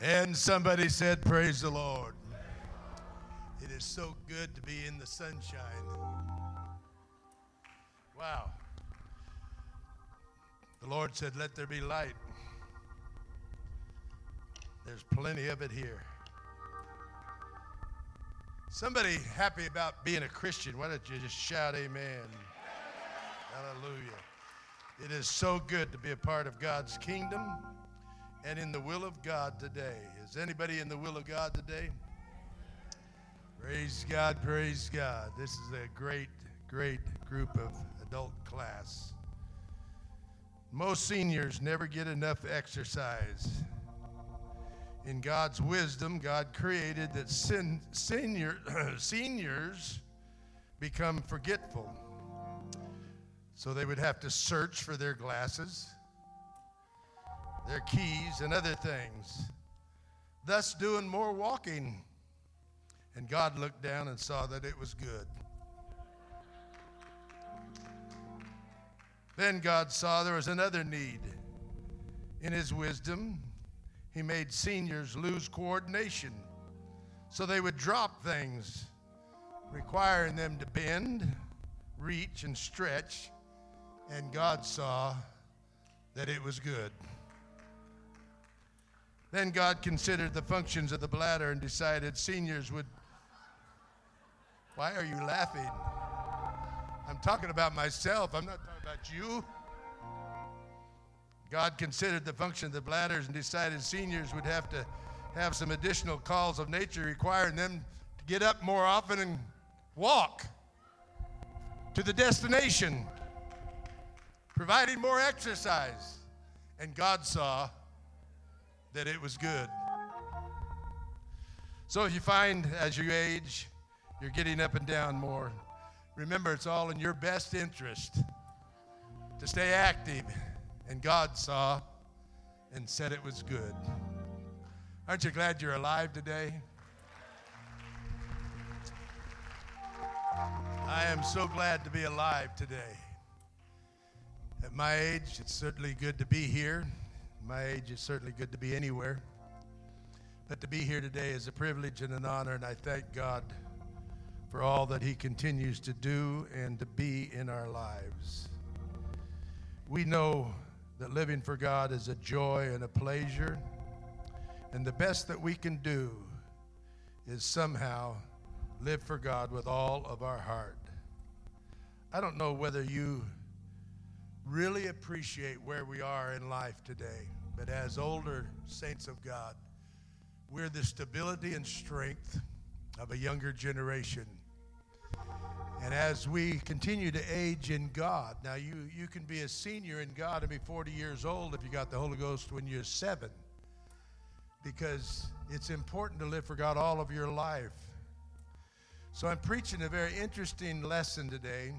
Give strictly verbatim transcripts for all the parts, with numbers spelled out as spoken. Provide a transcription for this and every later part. And somebody said, praise the Lord. It is so good to be in the sunshine. Wow. The Lord said, let there be light. There's plenty of it here. Somebody happy about being a Christian, why don't you just shout amen? Amen. Hallelujah. It is so good to be a part of God's kingdom and in the will of God today. Is anybody in the will of God today? Praise God, praise God. This is a great, great group of adult class. Most seniors never get enough exercise. In God's wisdom, God created that sen- senior, seniors become forgetful. So they would have to search for their glasses, their keys, and other things, thus doing more walking. And God looked down and saw that it was good. Then God saw there was another need. In his wisdom, he made seniors lose coordination, so they would drop things, requiring them to bend, reach, and stretch, and God saw that it was good. Then God considered the functions of the bladder and decided seniors would... Why are you laughing? I'm talking about myself. I'm not talking about you. God considered the function of the bladders and decided seniors would have to have some additional calls of nature requiring them to get up more often and walk to the destination, providing more exercise. And God saw that it was good. So if you find as you age, you're getting up and down more, remember it's all in your best interest to stay active. And God saw and said it was good. Aren't you glad you're alive today? I am so glad to be alive today. At my age, it's certainly good to be here. At my age, it's certainly good to be anywhere. But to be here today is a privilege and an honor, and I thank God for all that he continues to do and to be in our lives. We know that living for God is a joy and a pleasure, and the best that we can do is somehow live for God with all of our heart. I don't know whether you really appreciate where we are in life today, but as older saints of God, we're the stability and strength of a younger generation. And as we continue to age in God, now you, you can be a senior in God and be forty years old if you got the Holy Ghost when you're seven, because it's important to live for God all of your life. So I'm preaching a very interesting lesson today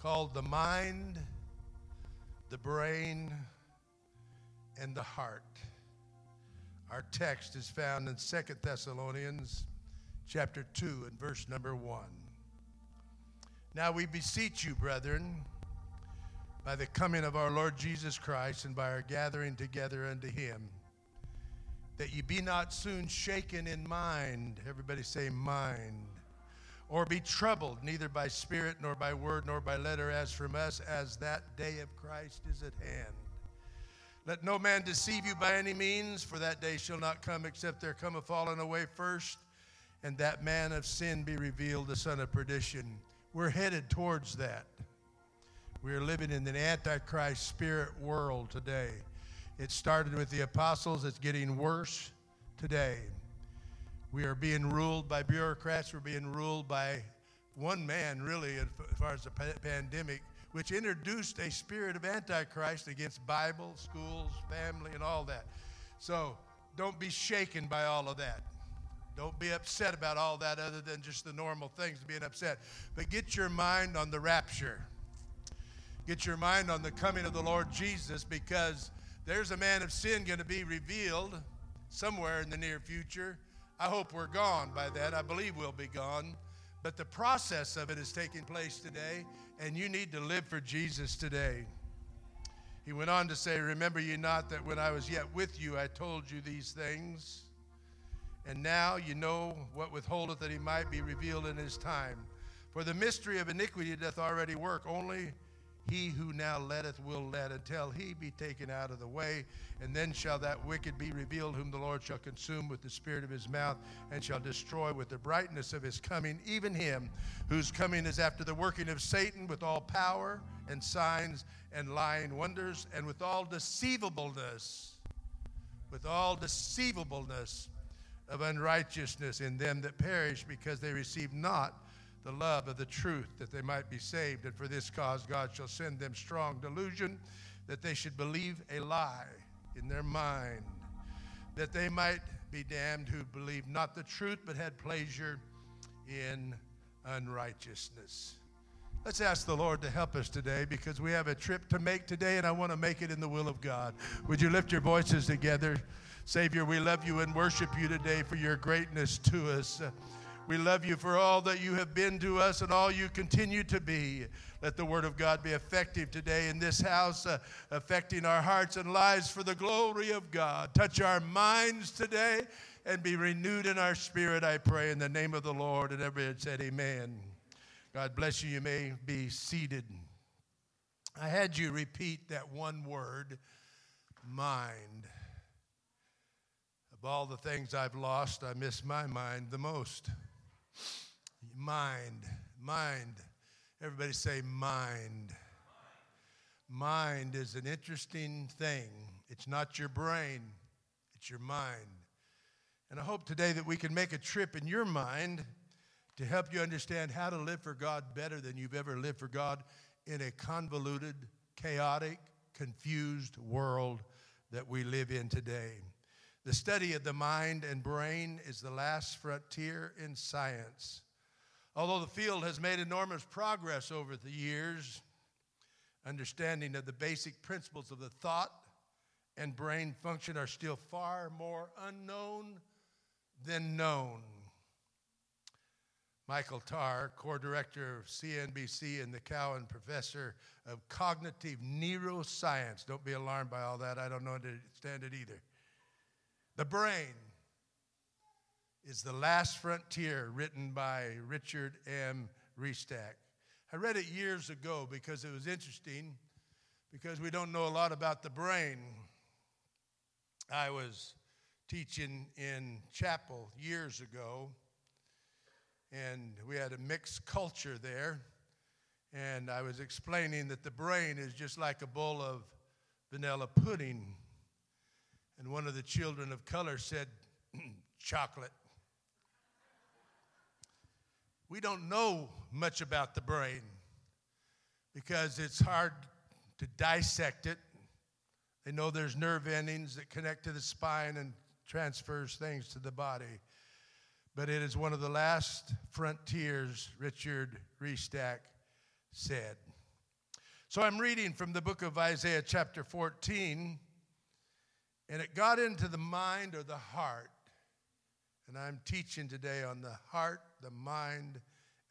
called The Mind, the Brain, and the Heart. Our text is found in Second Thessalonians chapter two and verse number one. Now we beseech you, brethren, by the coming of our Lord Jesus Christ and by our gathering together unto him, that ye be not soon shaken in mind, everybody say mind, or be troubled, neither by spirit, nor by word, nor by letter, as from us, as that day of Christ is at hand. Let no man deceive you by any means, for that day shall not come, except there come a falling away first, and that man of sin be revealed, the son of perdition. We're headed towards that. We're living in an Antichrist spirit world today. It started with the apostles. It's getting worse today. We are being ruled by bureaucrats. We're being ruled by one man, really, as far as the pandemic, which introduced a spirit of Antichrist against Bible, schools, family, and all that. So don't be shaken by all of that. Don't be upset about all that other than just the normal things being upset. But get your mind on the rapture. Get your mind on the coming of the Lord Jesus, because there's a man of sin going to be revealed somewhere in the near future. I hope we're gone by that. I believe we'll be gone. But the process of it is taking place today, and you need to live for Jesus today. He went on to say, remember ye not that when I was yet with you, I told you these things? And now you know what withholdeth, that he might be revealed in his time. For the mystery of iniquity doth already work. Only he who now letteth will let until he be taken out of the way. And then shall that wicked be revealed, whom the Lord shall consume with the spirit of his mouth, and shall destroy with the brightness of his coming, even him whose coming is after the working of Satan, with all power and signs and lying wonders, and with all deceivableness, with all deceivableness of unrighteousness in them that perish, because they receive not the love of the truth, that they might be saved. And for this cause God shall send them strong delusion, that they should believe a lie in their mind, that they might be damned who believed not the truth, but had pleasure in unrighteousness. Let's ask the Lord to help us today, because we have a trip to make today, and I want to make it in the will of God. Would you lift your voices together? Savior, we love you and worship you today for your greatness to us. We love you for all that you have been to us and all you continue to be. Let the word of God be effective today in this house, uh, affecting our hearts and lives for the glory of God. Touch our minds today and be renewed in our spirit, I pray, in the name of the Lord. And everybody said amen. God bless you. You may be seated. I had you repeat that one word, mind. Of all the things I've lost, I miss my mind the most. Mind, mind. Everybody say mind. Mind is an interesting thing. It's not your brain, it's your mind. And I hope today that we can make a trip in your mind to help you understand how to live for God better than you've ever lived for God in a convoluted, chaotic, confused world that we live in today. The study of the mind and brain is the last frontier in science. Although the field has made enormous progress over the years, understanding of the basic principles of the thought and brain function are still far more unknown than known. Michael Tarr, co-director of C N B C and the Cowan Professor of Cognitive Neuroscience. Don't be alarmed by all that. I don't understand it either. The brain is the last frontier, written by Richard M. Restack. I read it years ago because it was interesting, because we don't know a lot about the brain. I was teaching in chapel years ago, and we had a mixed culture there, and I was explaining that the brain is just like a bowl of vanilla pudding. And one of the children of color said, chocolate. We don't know much about the brain because it's hard to dissect it. They know there's nerve endings that connect to the spine and transfers things to the body. But it is one of the last frontiers, Richard Restack said. So I'm reading from the book of Isaiah chapter fourteen. And it got into the mind or the heart. And I'm teaching today on the heart, the mind,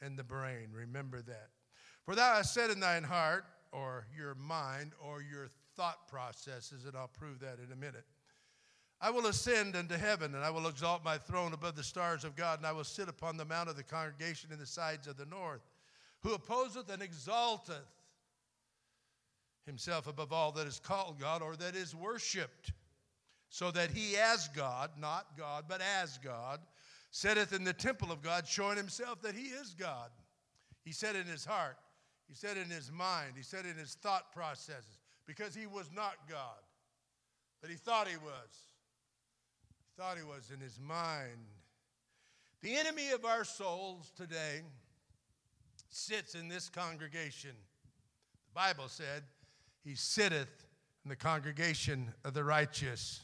and the brain. Remember that. For thou hast said in thine heart, or your mind, or your thought processes, and I'll prove that in a minute. I will ascend unto heaven, and I will exalt my throne above the stars of God, and I will sit upon the mount of the congregation in the sides of the north, who opposeth and exalteth himself above all that is called God, or that is worshipped. So that he as God, not God, but as God, sitteth in the temple of God, showing himself that he is God. He said in his heart, he said in his mind, he said in his thought processes, because he was not God, but he thought he was. He thought he was in his mind. The enemy of our souls today sits in this congregation. The Bible said, he sitteth in the congregation of the righteous.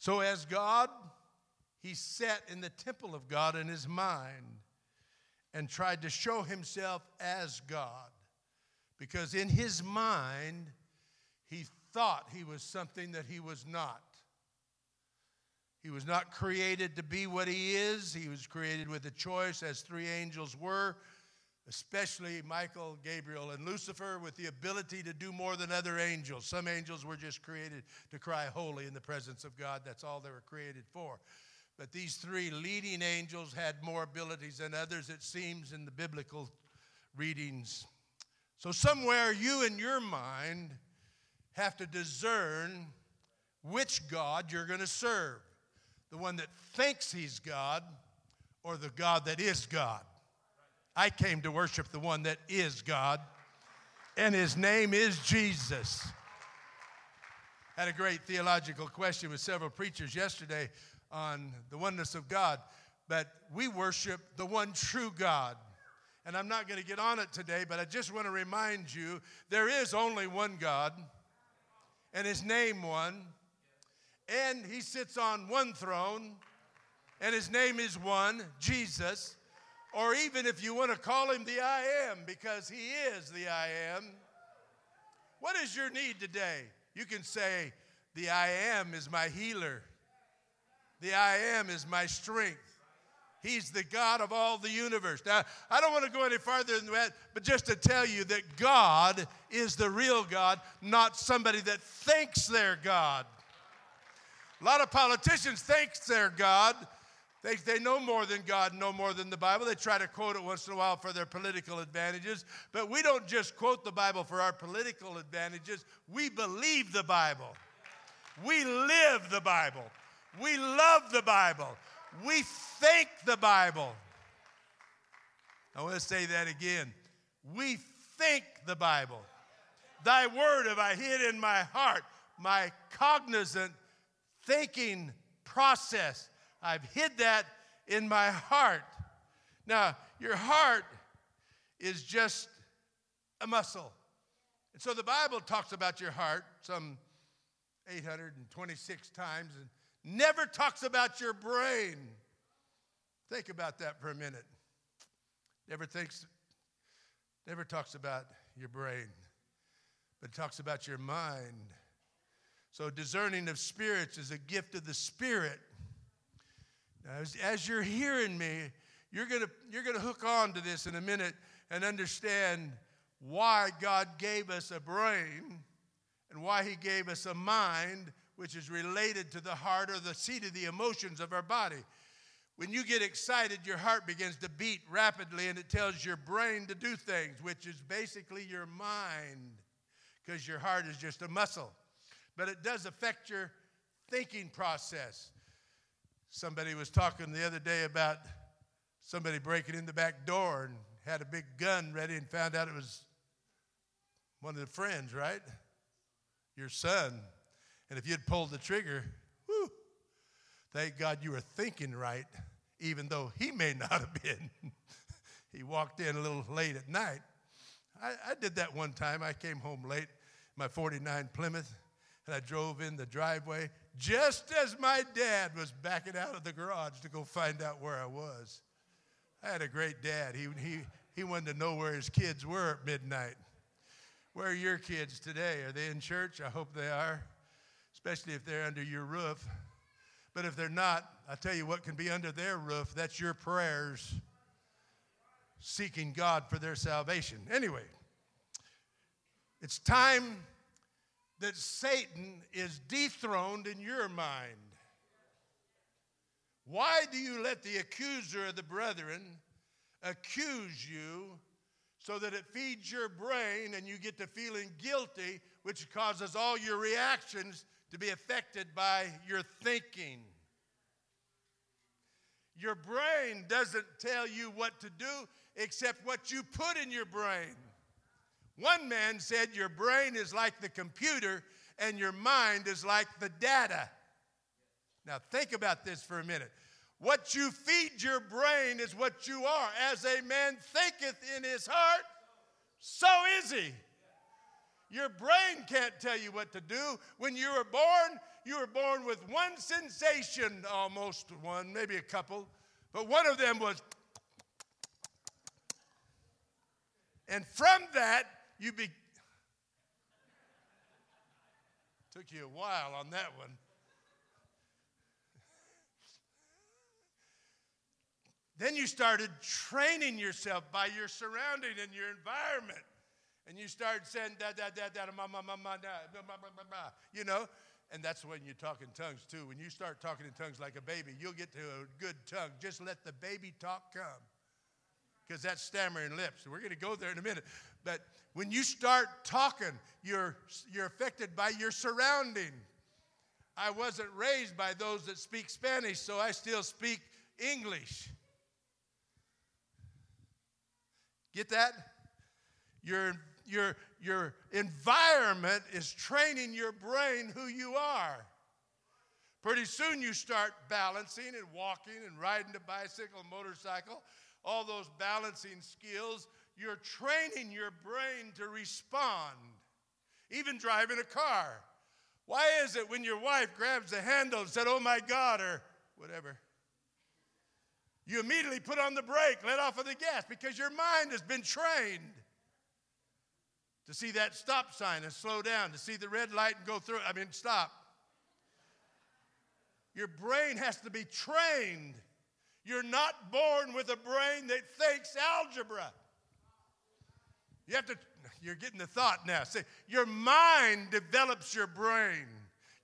So as God, he sat in the temple of God in his mind and tried to show himself as God, because in his mind, he thought he was something that he was not. He was not created to be what he is. He was created with a choice, as three angels were, especially Michael, Gabriel, and Lucifer, with the ability to do more than other angels. Some angels were just created to cry holy in the presence of God. That's all they were created for. But these three leading angels had more abilities than others, it seems, in the biblical readings. So somewhere you in your mind have to discern which God you're going to serve. The one that thinks he's God, or the God that is God. I came to worship the one that is God, and his name is Jesus. I had a great theological question with several preachers yesterday on the oneness of God, but we worship the one true God. And I'm not going to get on it today, but I just want to remind you, there is only one God, and his name one, and he sits on one throne, and his name is one, Jesus, or even if you want to call him the I Am, because he is the I Am. What is your need today? You can say, the I Am is my healer. The I Am is my strength. He's the God of all the universe. Now, I don't want to go any farther than that, but just to tell you that God is the real God, not somebody that thinks they're God. A lot of politicians think they're God. They, they know more than God, know more than the Bible. They try to quote it once in a while for their political advantages. But we don't just quote the Bible for our political advantages. We believe the Bible. We live the Bible. We love the Bible. We think the Bible. I want to say that again. We think the Bible. Thy word have I hid in my heart, my cognizant thinking process. I've hid that in my heart. Now, your heart is just a muscle. And so the Bible talks about your heart some eight hundred twenty-six times and never talks about your brain. Think about that for a minute. Never thinks, never talks about your brain, but it talks about your mind. So discerning of spirits is a gift of the Spirit. Now, as, as you're hearing me, you're gonna you're gonna hook on to this in a minute and understand why God gave us a brain and why he gave us a mind, which is related to the heart or the seat of the emotions of our body. When you get excited, your heart begins to beat rapidly and it tells your brain to do things, which is basically your mind, because your heart is just a muscle. But it does affect your thinking process. Somebody was talking the other day about somebody breaking in the back door and had a big gun ready and found out it was one of the friends, right? Your son. And if you'd pulled the trigger, whew, thank God you were thinking right, even though he may not have been. He walked in a little late at night. I, I did that one time. I came home late, my forty-nine Plymouth. And I drove in the driveway just as my dad was backing out of the garage to go find out where I was. I had a great dad. He he he wanted to know where his kids were at midnight. Where are your kids today? Are they in church? I hope they are, especially if they're under your roof. But if they're not, I'll tell you what can be under their roof. That's your prayers, seeking God for their salvation. Anyway, it's time that Satan is dethroned in your mind. Why do you let the accuser of the brethren accuse you so that it feeds your brain and you get to feeling guilty, which causes all your reactions to be affected by your thinking? Your brain doesn't tell you what to do except what you put in your brain. One man said your brain is like the computer and your mind is like the data. Now think about this for a minute. What you feed your brain is what you are. As a man thinketh in his heart, so is he. Your brain can't tell you what to do. When you were born, you were born with one sensation, almost one, maybe a couple, but one of them was, and from that, You be took you a while on that one. Then you started training yourself by your surrounding and your environment. And you started saying, da, da, da, da, ma, ma, ma, ma, da, blah, blah, blah, blah, you know? And that's when you talk in tongues, too. When you start talking in tongues like a baby, you'll get to a good tongue. Just let the baby talk come. Because that's stammering lips. We're going to go there in a minute. But when you start talking, you're, you're affected by your surrounding. I wasn't raised by those that speak Spanish, so I still speak English. Get that? Your, your, your environment is training your brain who you are. Pretty soon you start balancing and walking and riding a bicycle and motorcycle. All those balancing skills, you're training your brain to respond. Even driving a car. Why is it when your wife grabs the handle and said, oh my God, or whatever, you immediately put on the brake, let off of the gas, because your mind has been trained to see that stop sign and slow down, to see the red light and go through it. I mean, stop. Your brain has to be trained. You're not born with a brain that thinks algebra. You have to, you're getting the thought now. See, your mind develops your brain.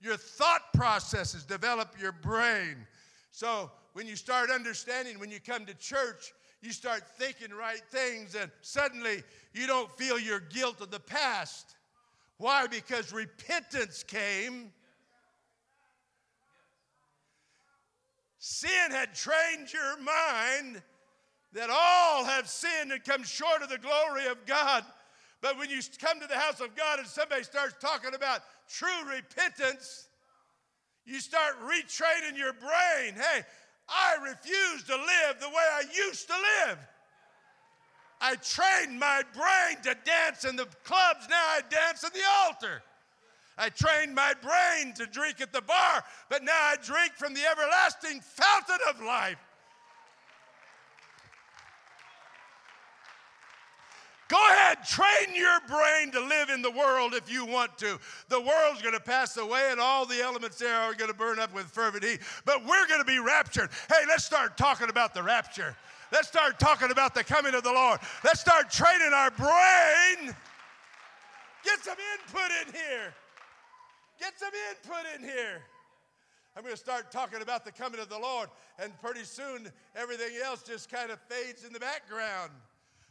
Your thought processes develop your brain. So when you start understanding, when you come to church, you start thinking right things, and suddenly you don't feel your guilt of the past. Why? Because repentance came. Sin had trained your mind that all have sinned and come short of the glory of God. But when you come to the house of God and somebody starts talking about true repentance, you start retraining your brain. Hey, I refuse to live the way I used to live. I trained my brain to dance in the clubs. Now I dance in the altar. I trained my brain to drink at the bar, but now I drink from the everlasting fountain of life. Go ahead, train your brain to live in the world if you want to. The world's going to pass away and all the elements there are going to burn up with fervent heat. But we're going to be raptured. Hey, let's start talking about the rapture. Let's start talking about the coming of the Lord. Let's start training our brain. Get some input in here. Get some input in here. I'm going to start talking about the coming of the Lord. And pretty soon, everything else just kind of fades in the background.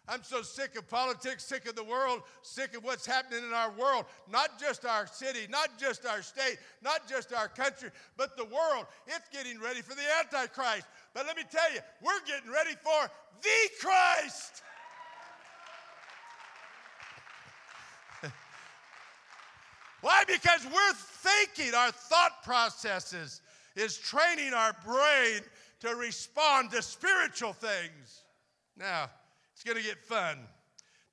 I'm so sick of politics, sick of the world, sick of what's happening in our world. Not just our city, not just our state, not just our country, but the world. It's getting ready for the Antichrist. But let me tell you, we're getting ready for the Christ. Why? Because we're thinking, our thought processes is training our brain to respond to spiritual things. Now, it's going to get fun.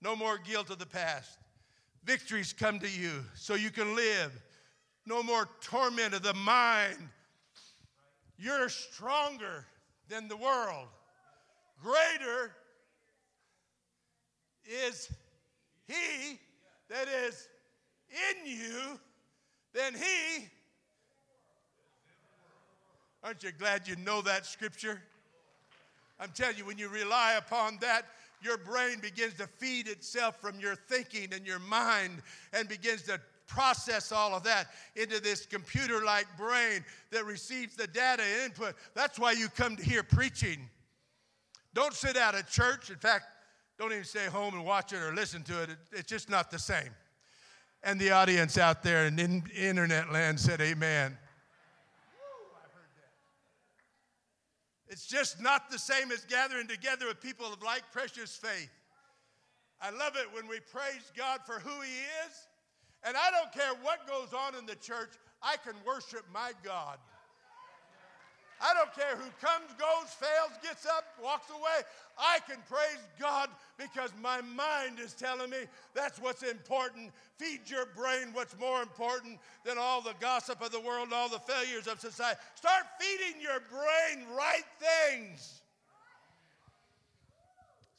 No more guilt of the past. Victories come to you so you can live. No more torment of the mind. You're stronger than the world. Greater is he that is in you than he. Aren't you glad you know that scripture? I'm telling you, when you rely upon that, your brain begins to feed itself from your thinking and your mind and begins to process all of that into this computer-like brain that receives the data input. That's why you come to hear preaching. Don't sit out at church. In fact, don't even stay home and watch it or listen to it. it it's just not the same. And the audience out there in, in internet land said amen. Woo, I've heard that. It's just not the same as gathering together with people of like precious faith. I love it when we praise God for who he is. And I don't care what goes on in the church. I can worship my God. I don't care who comes, goes, fails, gets up, walks away. I can praise God because my mind is telling me that's what's important. Feed your brain what's more important than all the gossip of the world and all the failures of society. Start feeding your brain right things.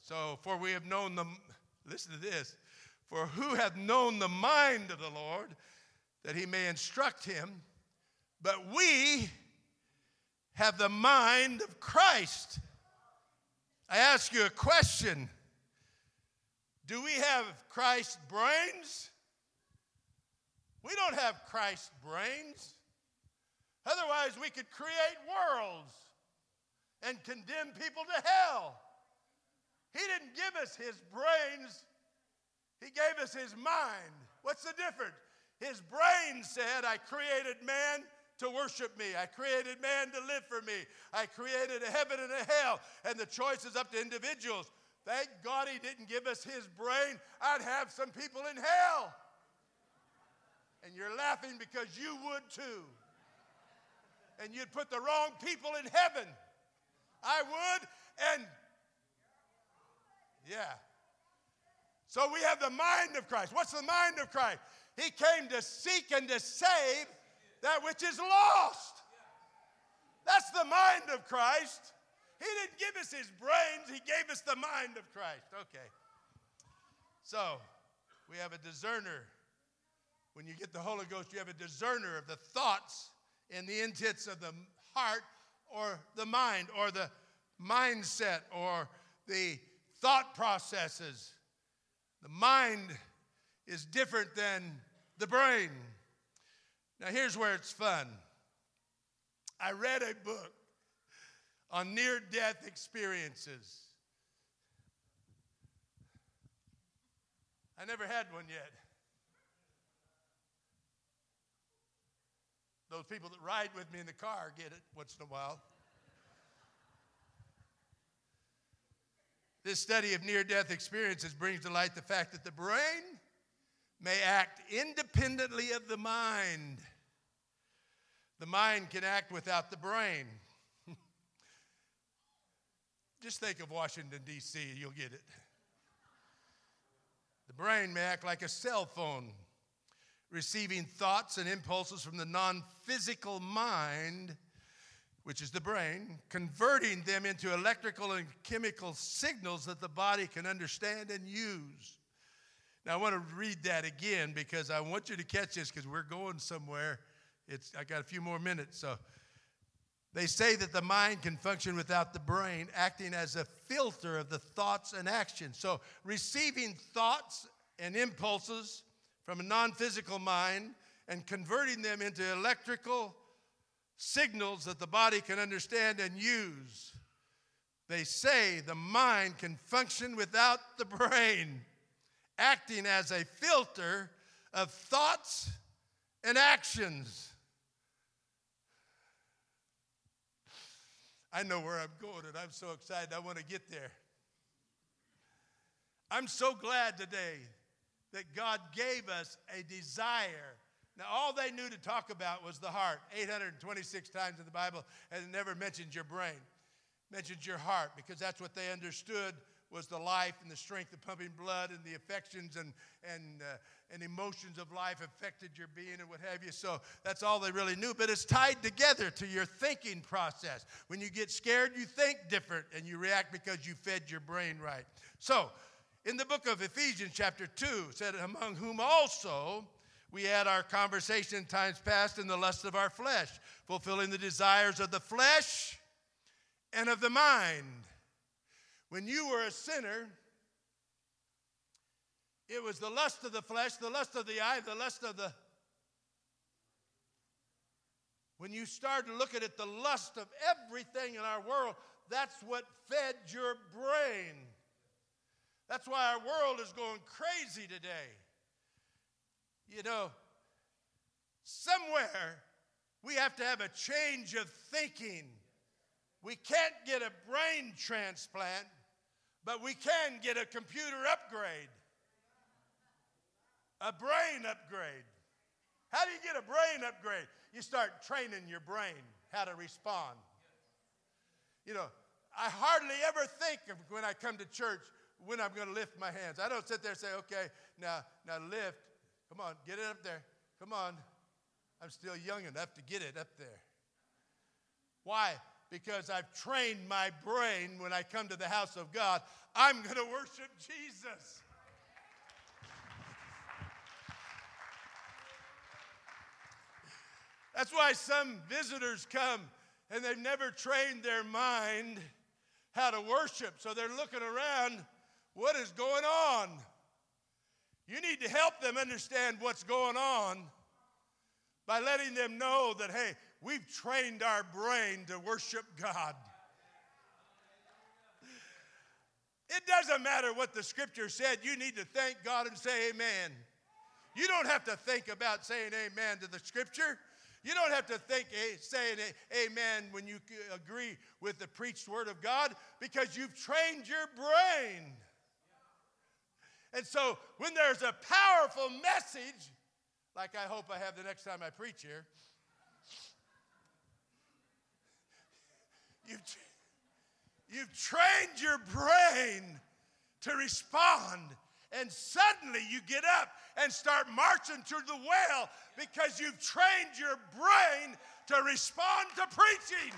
So, for we have known the, listen to this, for who hath known the mind of the Lord that he may instruct him, but we have the mind of Christ. I ask you a question. Do we have Christ's brains? We don't have Christ's brains. Otherwise, we could create worlds and condemn people to hell. He didn't give us his brains. He gave us his mind. What's the difference? His brain said, I created man to worship me. I created man to live for me. I created a heaven and a hell. And the choice is up to individuals. Thank God he didn't give us his brain. I'd have some people in hell. And you're laughing because you would too. And you'd put the wrong people in heaven. I would, and yeah. So we have the mind of Christ. What's the mind of Christ? He came to seek and to save that which is lost. That's the mind of Christ. He didn't give us his brains. He gave us the mind of Christ. Okay. So we have a discerner. When you get the Holy Ghost, you have a discerner of the thoughts and the intents of the heart or the mind or the mindset or the thought processes. The mind is different than the brain. Now, here's where it's fun. I read a book on near-death experiences. I never had one yet. Those people that ride with me in the car get it once in a while. This study of near-death experiences brings to light the fact that the brain may act independently of the mind. The mind can act without the brain. Just think of Washington, D C, you'll get it. The brain may act like a cell phone, receiving thoughts and impulses from the non-physical mind, which is the brain, converting them into electrical and chemical signals that the body can understand and use. Now, I want to read that again because I want you to catch this because we're going somewhere. It's I got a few more minutes. So they say that the mind can function without the brain, acting as a filter of the thoughts and actions. So receiving thoughts and impulses from a non-physical mind and converting them into electrical signals that the body can understand and use. They say the mind can function without the brain, acting as a filter of thoughts and actions. I know where I'm going, and I'm so excited. I want to get there. I'm so glad today that God gave us a desire. Now, all they knew to talk about was the heart. eight hundred twenty-six times in the Bible, and it never mentions your brain. It mentions your heart, because that's what they understood was the life and the strength of pumping blood and the affections and and uh, and emotions of life affected your being and what have you. So that's all they really knew. But it's tied together to your thinking process. When you get scared, you think different, and you react because you fed your brain right. So in the book of Ephesians chapter two, it said, among whom also we had our conversation in times past in the lust of our flesh, fulfilling the desires of the flesh and of the mind. When you were a sinner, it was the lust of the flesh, the lust of the eye, the lust of the... When you started looking at the lust of everything in our world, that's what fed your brain. That's why our world is going crazy today. You know, somewhere we have to have a change of thinking. We can't get a brain transplant, but we can get a computer upgrade, a brain upgrade. How do you get a brain upgrade? You start training your brain how to respond. You know, I hardly ever think of when I come to church when I'm going to lift my hands. I don't sit there and say, okay, now, now lift. Come on, get it up there. Come on. I'm still young enough to get it up there. Why? Because I've trained my brain when I come to the house of God. I'm going to worship Jesus. That's why some visitors come and they've never trained their mind how to worship. So they're looking around, what is going on? You need to help them understand what's going on by letting them know that, hey, we've trained our brain to worship God. It doesn't matter what the scripture said. You need to thank God and say amen. You don't have to think about saying amen to the scripture. You don't have to think saying amen when you agree with the preached word of God, because you've trained your brain. And so when there's a powerful message, like I hope I have the next time I preach here, you've, you've trained your brain to respond. And suddenly you get up and start marching to the well because you've trained your brain to respond to preaching.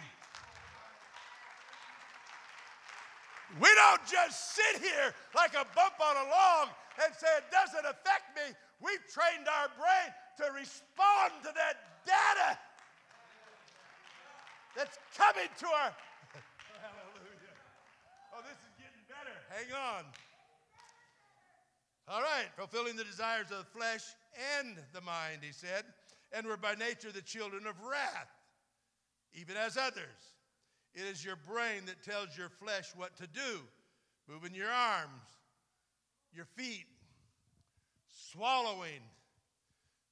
We don't just sit here like a bump on a log and say it doesn't affect me. We've trained our brain to respond to that data that's coming to our... Hallelujah. Oh, this is getting better. Hang on. All right, fulfilling the desires of the flesh and the mind, he said, and we're by nature the children of wrath, even as others. It is your brain that tells your flesh what to do, moving your arms, your feet, swallowing.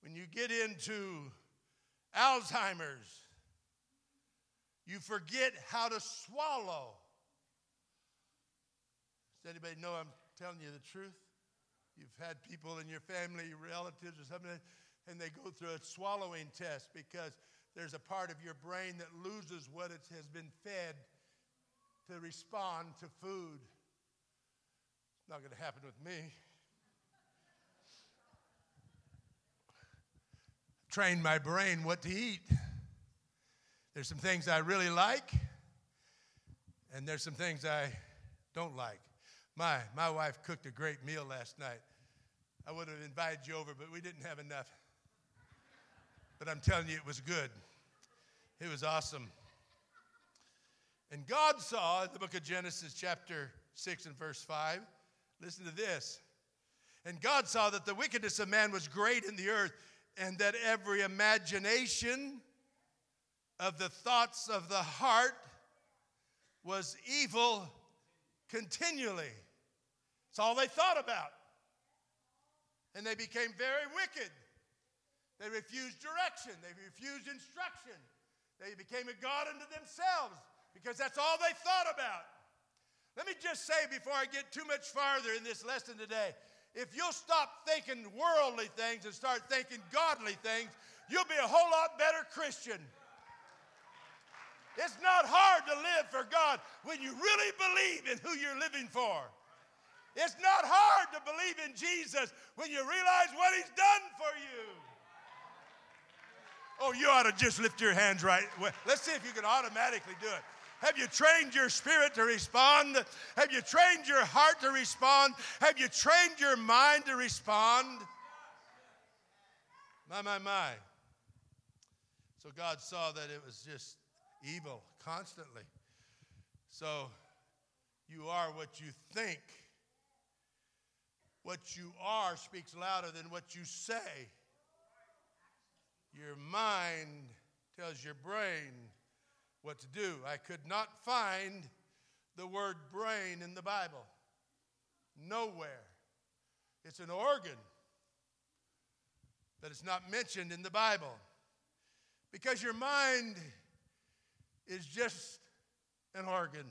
When you get into Alzheimer's, you forget how to swallow. Does anybody know I'm telling you the truth? You've had people in your family, relatives or something, and they go through a swallowing test because there's a part of your brain that loses what it has been fed to respond to food. It's not going to happen with me. Train my brain what to eat. There's some things I really like, and there's some things I don't like. My my wife cooked a great meal last night. I would have invited you over, but we didn't have enough. But I'm telling you, it was good. It was awesome. And God saw in the book of Genesis chapter six and verse five, listen to this. And God saw that the wickedness of man was great in the earth, and that every imagination of the thoughts of the heart was evil continually. It's all they thought about. And they became very wicked. They refused direction. They refused instruction. They became a god unto themselves because that's all they thought about. Let me just say before I get too much farther in this lesson today, if you'll stop thinking worldly things and start thinking godly things, you'll be a whole lot better Christian. It's not hard to live for God when you really believe in who you're living for. It's not hard to believe in Jesus when you realize what he's done for you. Oh, you ought to just lift your hands right. Let's see if you can automatically do it. Have you trained your spirit to respond? Have you trained your heart to respond? Have you trained your mind to respond? My, my, my. So God saw that it was just evil constantly. So you are what you think. What you are speaks louder than what you say. Your mind tells your brain what to do. I could not find the word brain in the Bible. Nowhere. It's an organ, but it's not mentioned in the Bible. Because your mind is just an organ.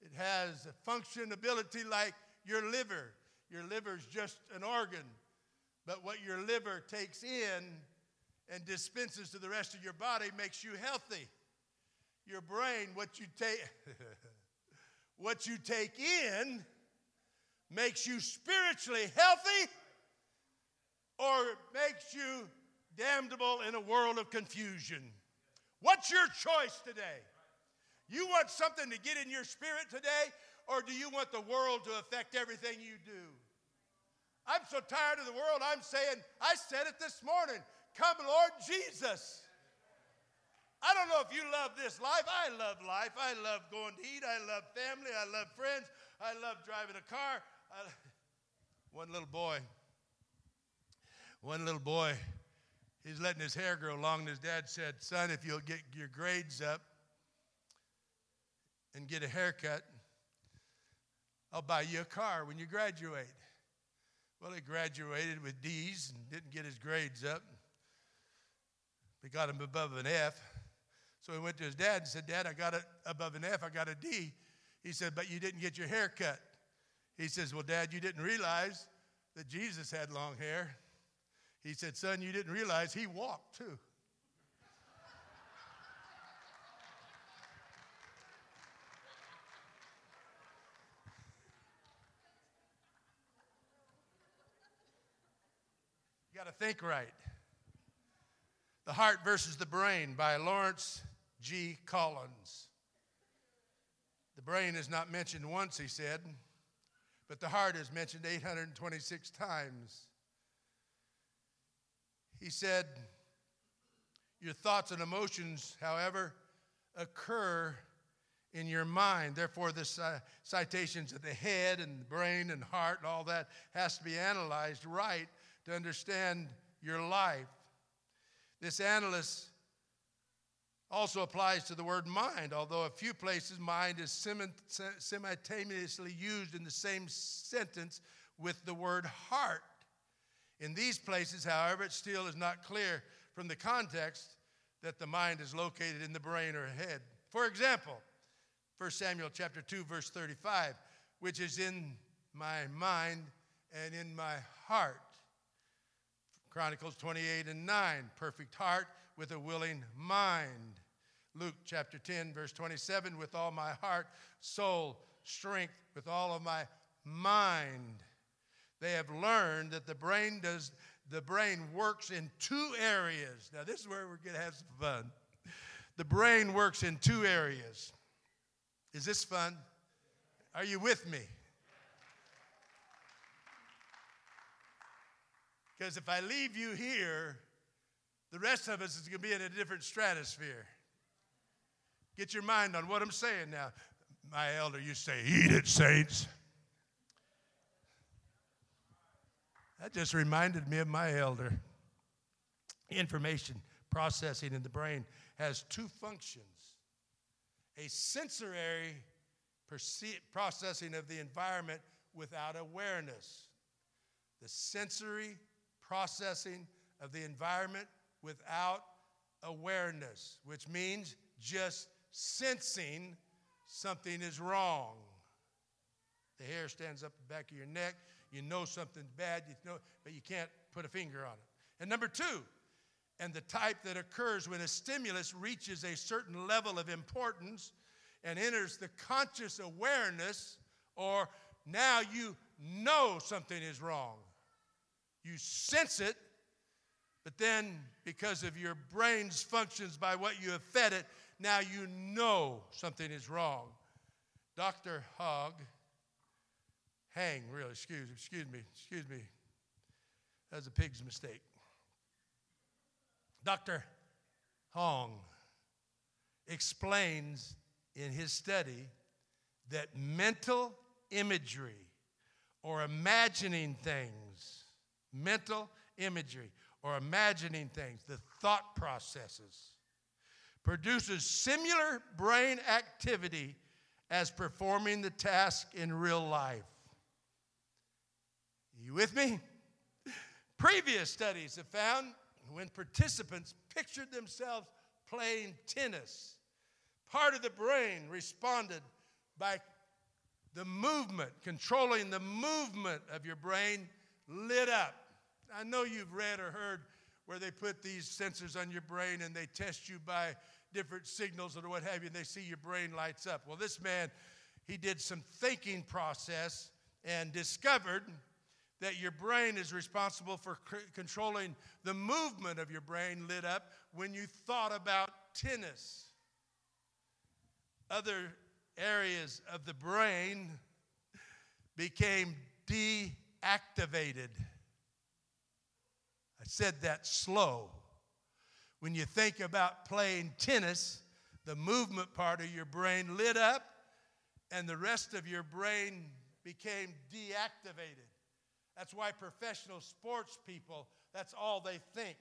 It has a functionability like your liver. Your liver is just an organ, but what your liver takes in and dispenses to the rest of your body makes you healthy. Your brain, what you take, what you take in, makes you spiritually healthy, or makes you damnable in a world of confusion. What's your choice today? You want something to get in your spirit today, or do you want the world to affect everything you do? I'm so tired of the world, I'm saying, I said it this morning, come Lord Jesus. I don't know know if you love this life. I love life. I love going to eat. I love family. I love friends. I love driving a car. I... One little boy, one little boy, he's letting his hair grow long, and his dad said, son, if you'll get your grades up and get a haircut, I'll buy you a car when you graduate. Well, he graduated with D's and didn't get his grades up. They got him above an F. So he went to his dad and said, Dad, I got it above an F. I got a D. He said, but you didn't get your hair cut. He says, well, Dad, you didn't realize that Jesus had long hair. He said, son, you didn't realize he walked too. You got to think right. The Heart versus the Brain by Lawrence G. Collins. The brain is not mentioned once, he said, but the heart is mentioned eight hundred twenty-six times. He said, your thoughts and emotions, however, occur in your mind. Therefore, the uh, citations of the head and brain and heart and all that has to be analyzed right to understand your life. This analysis also applies to the word mind, although a few places mind is simultaneously used in the same sentence with the word heart. In these places, however, it still is not clear from the context that the mind is located in the brain or head. For example, First Samuel chapter two, verse thirty-five, which is in my mind and in my heart. Chronicles twenty-eight and nine, perfect heart with a willing mind. Luke chapter ten, verse twenty-seven, with all my heart, soul, strength, with all of my mind. They have learned that the brain does the brain works in two areas. Now, this is where we're going to have some fun. The brain works in two areas. Is this fun? Are you with me? Because if I leave you here, the rest of us is going to be in a different stratosphere. Get your mind on what I'm saying now. My elder used to say, eat it, saints. That just reminded me of my elder. Information processing in the brain has two functions. A sensory perce- processing of the environment without awareness. The sensory processing of the environment without awareness, which means just sensing something is wrong. The hair stands up the back of your neck. You know something's bad, you know, but you can't put a finger on it. And number two, and the type that occurs when a stimulus reaches a certain level of importance and enters the conscious awareness, or now you know something is wrong. You sense it, but then because of your brain's functions by what you have fed it, now you know something is wrong. Doctor Hogg, Hang, really, excuse, excuse me, excuse me. That was a pig's mistake. Doctor Hong explains in his study that mental imagery or imagining things, mental imagery or imagining things, the thought processes, produces similar brain activity as performing the task in real life. You with me? Previous studies have found when participants pictured themselves playing tennis, part of the brain responded by the movement, controlling the movement of your brain lit up. I know you've read or heard where they put these sensors on your brain and they test you by different signals or what have you, and they see your brain lights up. Well, this man, he did some thinking process and discovered that your brain is responsible for c- controlling the movement of your brain lit up when you thought about tennis. Other areas of the brain became deactivated. I said that slow. When you think about playing tennis, The movement part of your brain lit up, and the rest of your brain became deactivated. That's why professional sports people, that's all they think.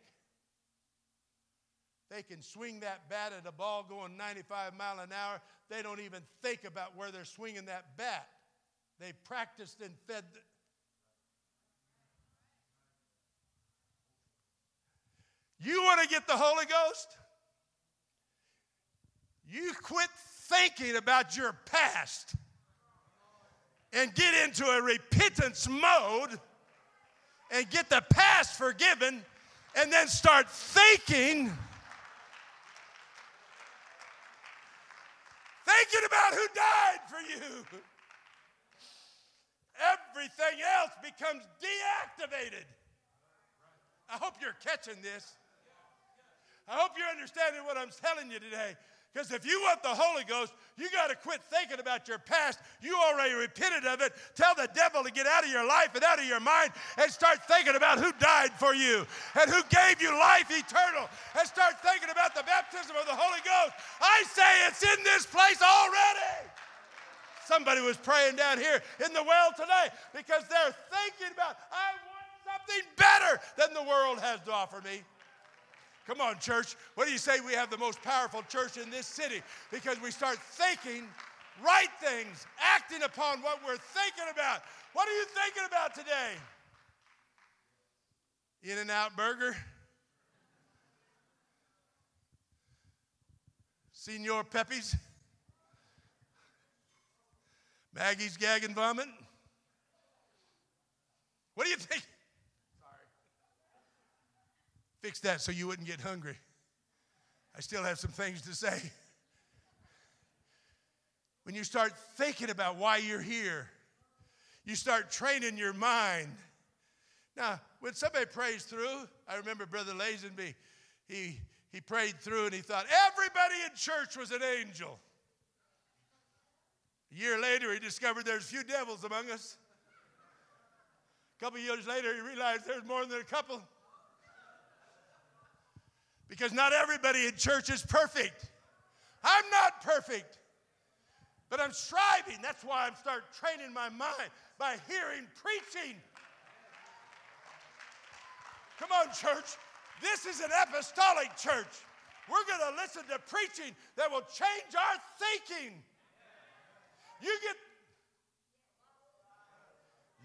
They can swing that bat at a ball going ninety-five miles an hour. They don't even think about where they're swinging that bat. They practiced and fed. The... You want to get the Holy Ghost? You quit thinking about your past and get into a repentance mode and get the past forgiven and then start thinking Thinking about who died for you. Everything else becomes deactivated. I hope you're catching this. I hope you're understanding what I'm telling you today. Because if you want the Holy Ghost, you got to quit thinking about your past. You already repented of it. Tell the devil to get out of your life and out of your mind and start thinking about who died for you and who gave you life eternal, and start thinking about the baptism of the Holy Ghost. I say it's in this place already. Somebody was praying down here in the well today because they're thinking about, I want something better than the world has to offer me. Come on, church. What do you say? We have the most powerful church in this city because we start thinking right things, acting upon what we're thinking about. What are you thinking about today? In-N-Out Burger? Senor Pepe's? Maggie's Gag and Vomit? What do you think? Fix that so you wouldn't get hungry. I still have some things to say. When you start thinking about why you're here, you start training your mind. Now, when somebody prays through, I remember Brother Lazenby, he, he prayed through and he thought, everybody in church was an angel. A year later, he discovered there's a few devils among us. A couple years later, he realized there's more than a couple. Because not everybody in church is perfect. I'm not perfect, but I'm striving. That's why I'm start training my mind by hearing preaching. Come on, church. This is an apostolic church. We're going to listen to preaching that will change our thinking. You get,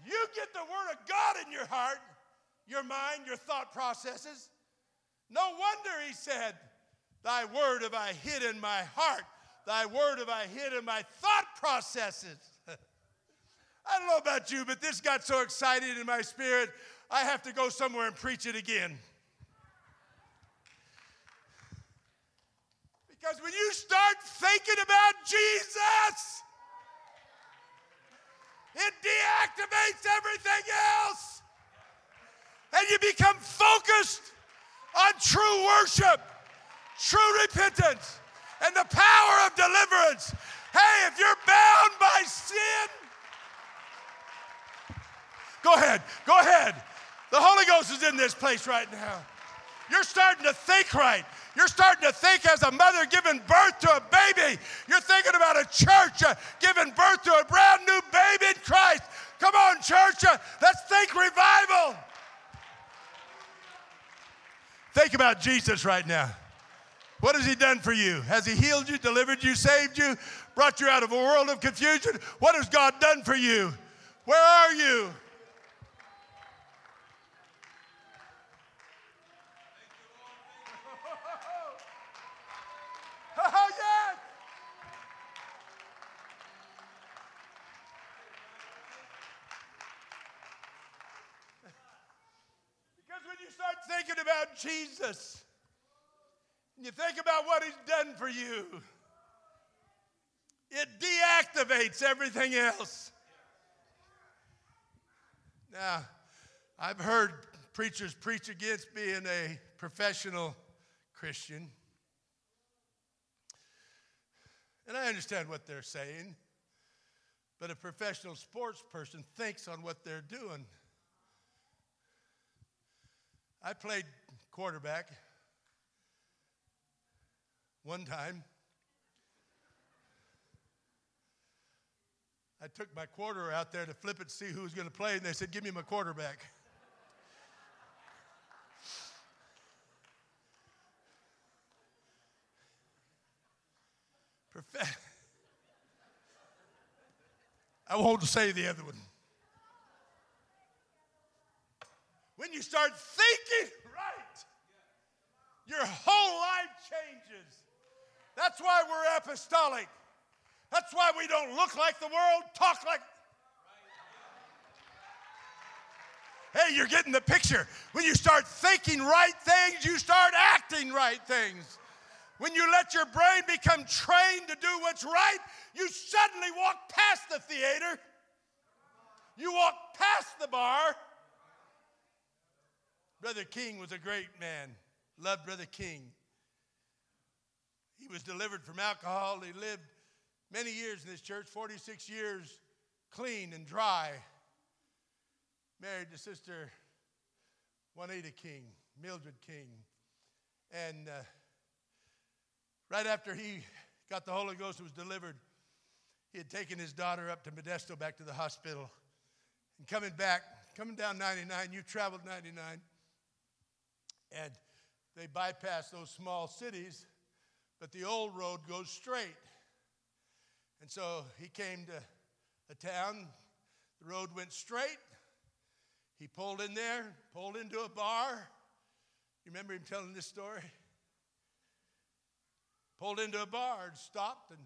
you get the word of God in your heart, your mind, your thought processes. No wonder he said, thy word have I hid in my heart. Thy word have I hid in my thought processes. I don't know about you, but this got so excited in my spirit, I have to go somewhere and preach it again. Because when you start thinking about Jesus, it deactivates everything else. And you become focused on true worship, true repentance, and the power of deliverance. Hey, if you're bound by sin, go ahead, go ahead. The Holy Ghost is in this place right now. You're starting to think right. You're starting to think as a mother giving birth to a baby. You're thinking about a church uh, giving birth to a brand new baby in Christ. Come on, church, uh, let's think revival. Think about Jesus right now. What has he done for you? Has he healed you, delivered you, saved you, brought you out of a world of confusion? What has God done for you? Where are you? Oh, yes! Thinking about Jesus, and you think about what he's done for you, it deactivates everything else. Now, I've heard preachers preach against being a professional Christian, and I understand what they're saying, but a professional sports person thinks on what they're doing. I played quarterback one time I took my quarter out there to flip it to see who was going to play, and they said, give me my quarterback. Perfect. I won't say the other one. When you start thinking right, your whole life changes. That's why we're apostolic. That's why we don't look like the world, talk like. Hey, you're getting the picture. When you start thinking right things, you start acting right things. When you let your brain become trained to do what's right, you suddenly walk past the theater. You walk past the bar. Brother King was a great man. Loved Brother King. He was delivered from alcohol. He lived many years in this church, forty-six years, clean and dry. Married to Sister Juanita King, Mildred King. And uh, right after he got the Holy Ghost and was delivered, he had taken his daughter up to Modesto, back to the hospital. And coming back, coming down ninety-nine, you've traveled ninety-nine, and they bypass those small cities, but the old road goes straight. And so he came to a town. The road went straight. He pulled in there, pulled into a bar. You remember him telling this story? Pulled into a bar and stopped and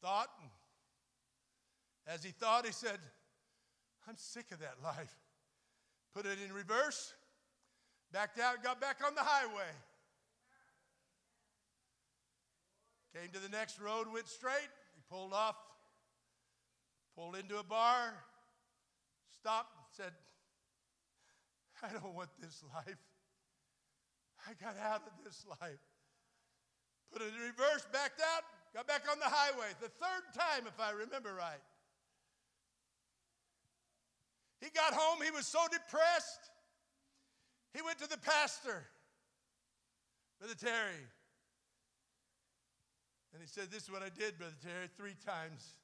thought. And as he thought, he said, I'm sick of that life. Put it in reverse, backed out, got back on the highway. Came to the next road, went straight. He pulled off, pulled into a bar, stopped and said, I don't want this life. I got out of this life. Put it in reverse, backed out, got back on the highway. The third time, if I remember right. He got home. He was so depressed. He went to the pastor, Brother Terry. And he said, this is what I did, Brother Terry, three times.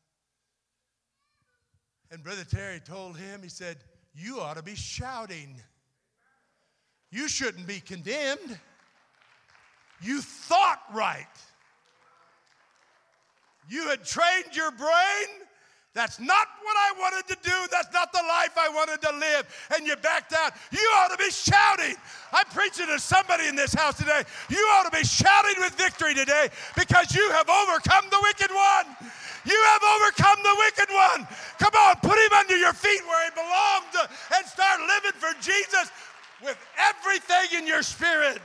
And Brother Terry told him, he said, you ought to be shouting. You shouldn't be condemned. You thought right. You had trained your brain. That's not what I wanted to do. That's not the life I wanted to live. And you backed out. You ought to be shouting. I'm preaching to somebody in this house today. You ought to be shouting with victory today because you have overcome the wicked one. You have overcome the wicked one. Come on, put him under your feet where he belongs and start living for Jesus with everything in your spirit.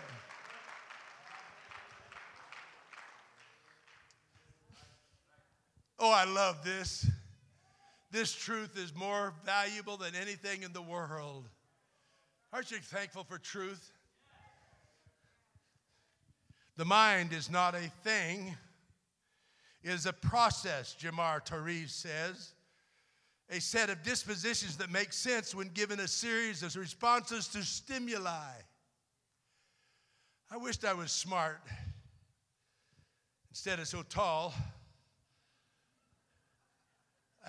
Oh, I love this. This truth is more valuable than anything in the world. Aren't you thankful for truth? The mind is not a thing. It is a process, Jamar Tariz says. A set of dispositions that make sense when given a series of responses to stimuli. I wished I was smart instead of so tall.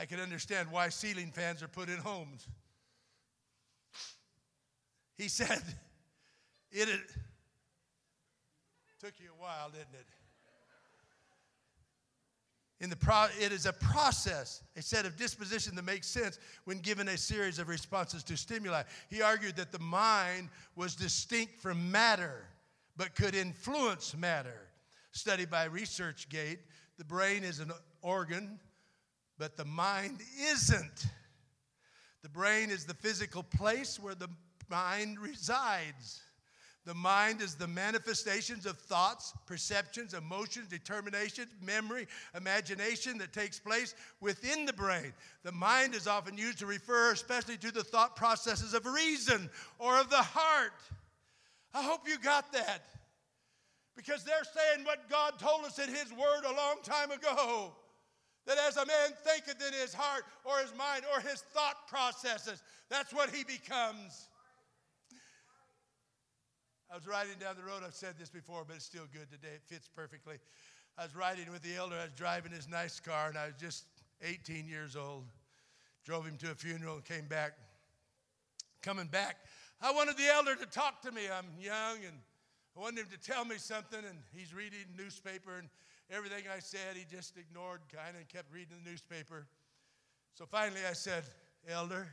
I can understand why ceiling fans are put in homes. He said, it, it took you a while, didn't it? In the pro, it is a process, a set of disposition that makes sense when given a series of responses to stimuli. He argued that the mind was distinct from matter, but could influence matter. Studied by ResearchGate, the brain is an organ, but the mind isn't. The brain is the physical place where the mind resides. The mind is the manifestations of thoughts, perceptions, emotions, determinations, memory, imagination that takes place within the brain. The mind is often used to refer especially to the thought processes of reason or of the heart. I hope you got that. Because they're saying what God told us in His Word a long time ago. That as a man thinketh in his heart or his mind or his thought processes, that's what he becomes. I was riding down the road. I've said this before, but it's still good today. It fits perfectly. I was riding with the elder. I was driving his nice car, and I was just eighteen years old, drove him to a funeral and came back. Coming back, I wanted the elder to talk to me. I'm young, and I wanted him to tell me something, and he's reading the newspaper, and everything I said he just ignored kind of and kept reading the newspaper. So finally I said, "Elder,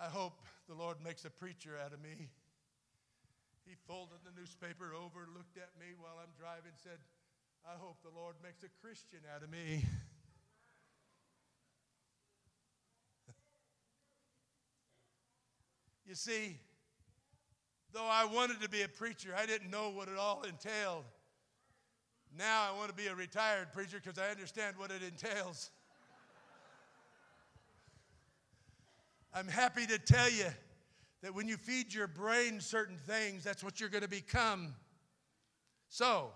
I hope the Lord makes a preacher out of me." He folded the newspaper over, looked at me while I'm driving, said, "I hope the Lord makes a Christian out of me." You see, though I wanted to be a preacher, I didn't know what it all entailed. Now I want to be a retired preacher because I understand what it entails. I'm happy to tell you that when you feed your brain certain things, that's what you're going to become. So,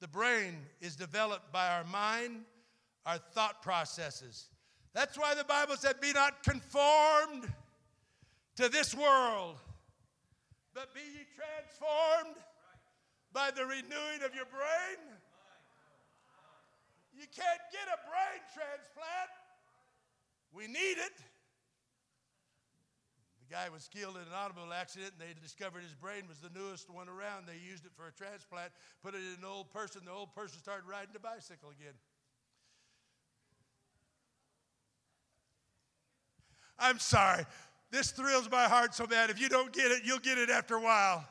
the brain is developed by our mind, our thought processes. That's why the Bible said, "Be not conformed to this world, but be ye transformed by the renewing of your brain." You can't get a brain transplant. We need it. The guy was killed in an automobile accident, and they discovered his brain was the newest one around. They used it for a transplant, put it in an old person. The old person started riding a bicycle again. I'm sorry. This thrills my heart so bad. If you don't get it, you'll get it after a while.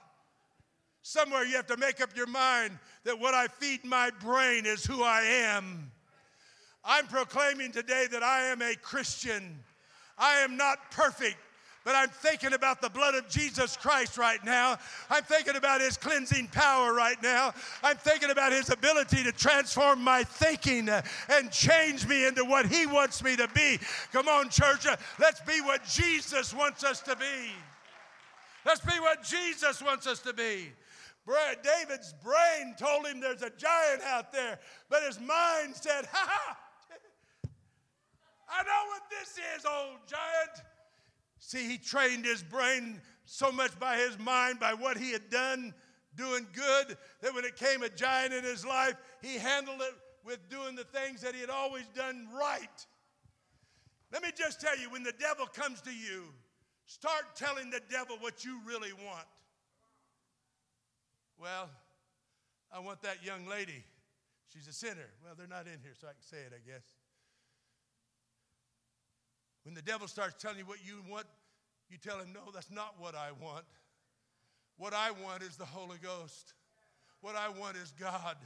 Somewhere you have to make up your mind that what I feed my brain is who I am. I'm proclaiming today that I am a Christian. I am not perfect, but I'm thinking about the blood of Jesus Christ right now. I'm thinking about his cleansing power right now. I'm thinking about his ability to transform my thinking and change me into what he wants me to be. Come on, church, let's be what Jesus wants us to be. Let's be what Jesus wants us to be. David's brain told him there's a giant out there, but his mind said, "Ha ha, I know what this is, old giant." See, he trained his brain so much by his mind, by what he had done, doing good, that when it came a giant in his life, he handled it with doing the things that he had always done right. Let me just tell you, when the devil comes to you, start telling the devil what you really want. "Well, I want that young lady. She's a sinner." Well, they're not in here, so I can say it, I guess. When the devil starts telling you what you want, you tell him, "No, that's not what I want. What I want is the Holy Ghost. What I want is God.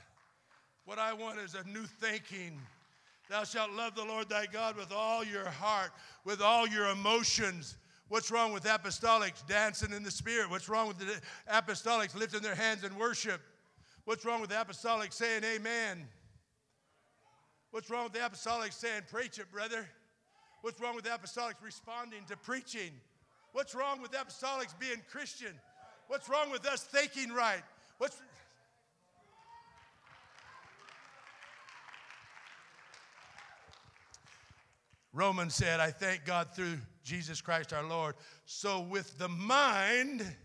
What I want is a new thinking. Thou shalt love the Lord thy God with all your heart, with all your emotions." What's wrong with apostolics dancing in the Spirit? What's wrong with the apostolics lifting their hands in worship? What's wrong with the apostolics saying amen? What's wrong with the apostolics saying, "Preach it, brother"? What's wrong with apostolics responding to preaching? What's wrong with apostolics being Christian? What's wrong with us thinking right? What's... Romans said, "I thank God through Jesus Christ our Lord. So with the mind,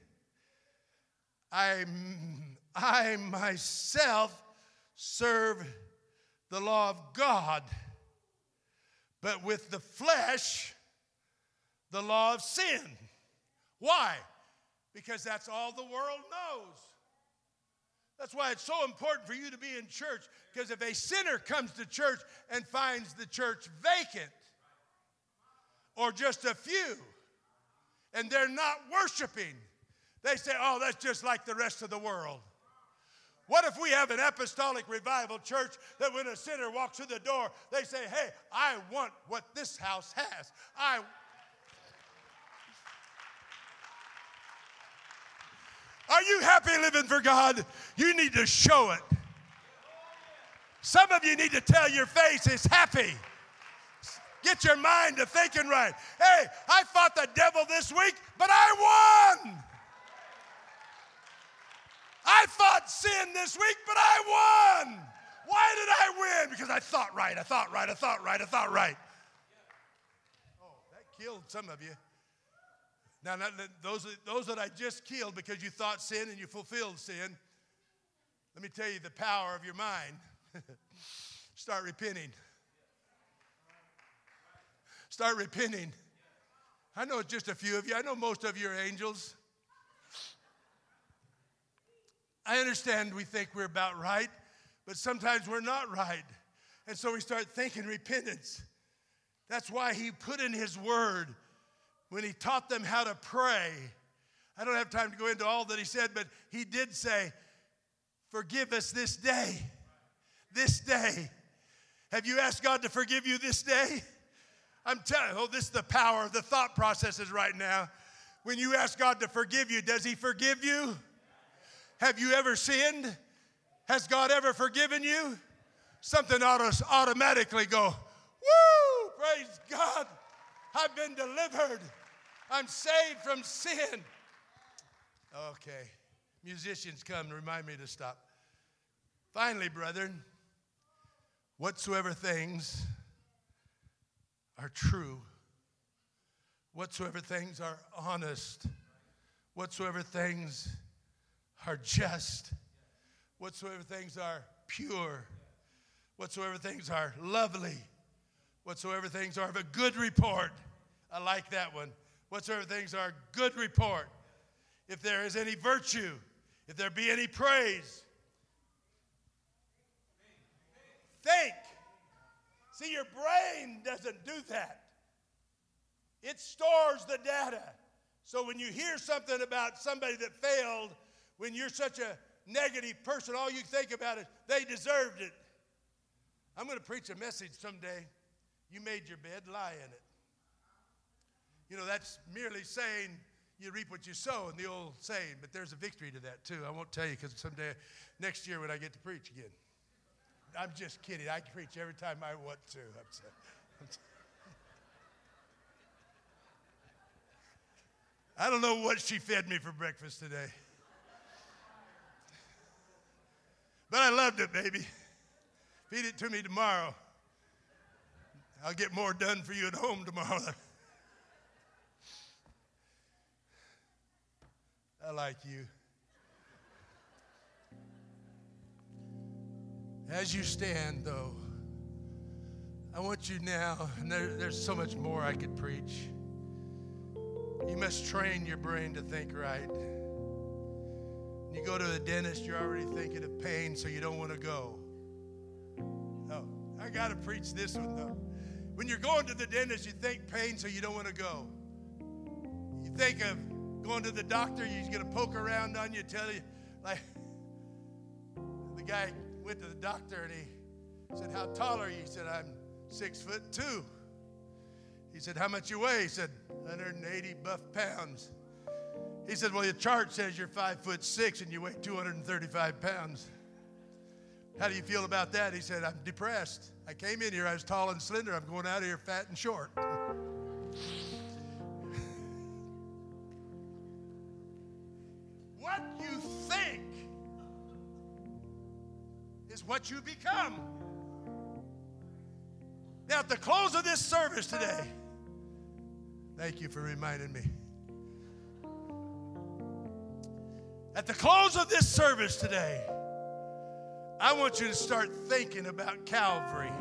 I, I myself serve the law of God. But with the flesh, the law of sin." Why? Because that's all the world knows. That's why it's so important for you to be in church. Because if a sinner comes to church and finds the church vacant, or just a few, and they're not worshiping, they say, "Oh, that's just like the rest of the world." What if we have an apostolic revival church that when a sinner walks through the door, they say, "Hey, I want what this house has. I." Are you happy living for God? You need to show it. Some of you need to tell your face it's happy. Get your mind to thinking right. "Hey, I fought the devil this week, but I won. I fought sin this week, but I won. Why did I win? Because I thought right, I thought right, I thought right, I thought right." Oh, that killed some of you. Now, those, those that I just killed because you thought sin and you fulfilled sin, let me tell you the power of your mind. Start repenting. Start repenting. I know just a few of you. I know most of you are angels. I understand we think we're about right, but sometimes we're not right. And so we start thinking repentance. That's why he put in his word when he taught them how to pray. I don't have time to go into all that he said, but he did say, forgive us this day. This day. Have you asked God to forgive you this day? I'm telling you, oh, this is the power of the thought processes right now. When you ask God to forgive you, does he forgive you? Have you ever sinned? Has God ever forgiven you? Something ought to automatically go, woo, praise God. I've been delivered. I'm saved from sin. Okay. Musicians come to remind me to stop. Finally, brethren, whatsoever things are true, whatsoever things are honest, whatsoever things are just, whatsoever things are pure, whatsoever things are lovely, whatsoever things are of a good report. I like that one. Whatsoever things are good report. If there is any virtue, if there be any praise, think. See, your brain doesn't do that. It stores the data. So when you hear something about somebody that failed, when you're such a negative person, all you think about is, they deserved it. I'm going to preach a message someday. You made your bed, lie in it. You know, that's merely saying you reap what you sow in the old saying, but there's a victory to that too. I won't tell you because someday, next year when I get to preach again. I'm just kidding. I preach every time I want to. I'm sorry. I'm sorry. I don't know what she fed me for breakfast today. But I loved it, baby. Feed it to me tomorrow. I'll get more done for you at home tomorrow. I like you. As you stand, though, I want you now, and there, there's so much more I could preach. You must train your brain to think right. When you go to the dentist, you're already thinking of pain, so you don't want to go. Oh, I got to preach this one, though. When you're going to the dentist, you think pain, so you don't want to go. You think of going to the doctor, he's going to poke around on you, tell you, like, the guy went to the doctor and he said, how tall are you? He said, I'm six foot two. He said, how much you weigh? He said, one hundred eighty buff pounds. He said, well, your chart says you're five foot six and you weigh two hundred thirty-five pounds. How do you feel about that? He said, I'm depressed. I came in here, I was tall and slender. I'm going out of here fat and short. What you think is what you become. Now, at the close of this service today, thank you for reminding me. At the close of this service today, I want you to start thinking about Calvary.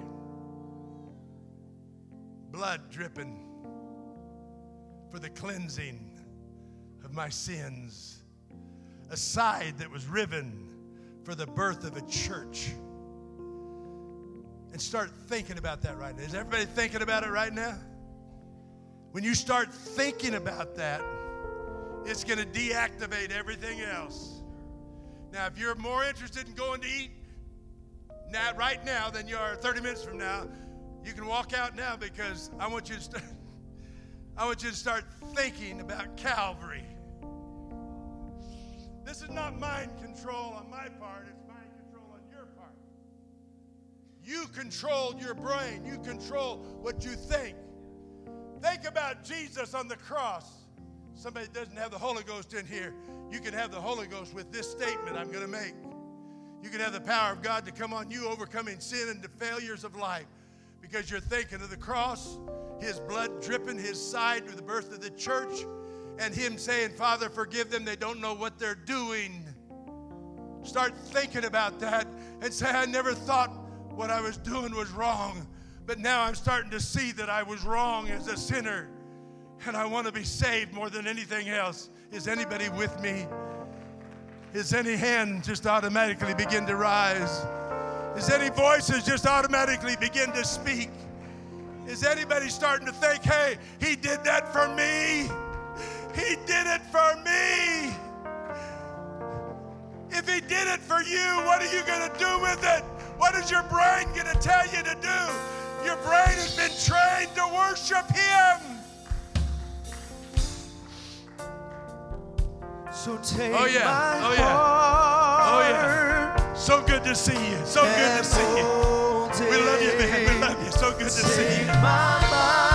Blood dripping for the cleansing of my sins. A side that was riven for the birth of a church. And start thinking about that right now. Is everybody thinking about it right now? When you start thinking about that, it's going to deactivate everything else. Now, if you're more interested in going to eat now, right now than you are thirty minutes from now, you can walk out now because I want you to start, I want you to start thinking about Calvary. This is not mind control on my part. It's mind control on your part. You control your brain. You control what you think. Think about Jesus on the cross. Somebody doesn't have the Holy Ghost in here. You can have the Holy Ghost with this statement I'm going to make. You can have the power of God to come on you, overcoming sin and the failures of life. Because you're thinking of the cross, his blood dripping, his side with the birth of the church, and him saying, Father, forgive them. They don't know what they're doing. Start thinking about that and say, I never thought what I was doing was wrong. But now I'm starting to see that I was wrong as a sinner, and I want to be saved more than anything else. Is anybody with me? Is any hand just automatically begin to rise? Is any voices just automatically begin to speak? Is anybody starting to think, hey, he did that for me? He did it for me. If he did it for you, what are you going to do with it? What is your brain going to tell you to do? Your brain has been trained to worship him. So take oh, yeah. my oh, yeah. heart. Oh, yeah. So good to see you. So good to see you. We love you, man. We love you. So good to see you.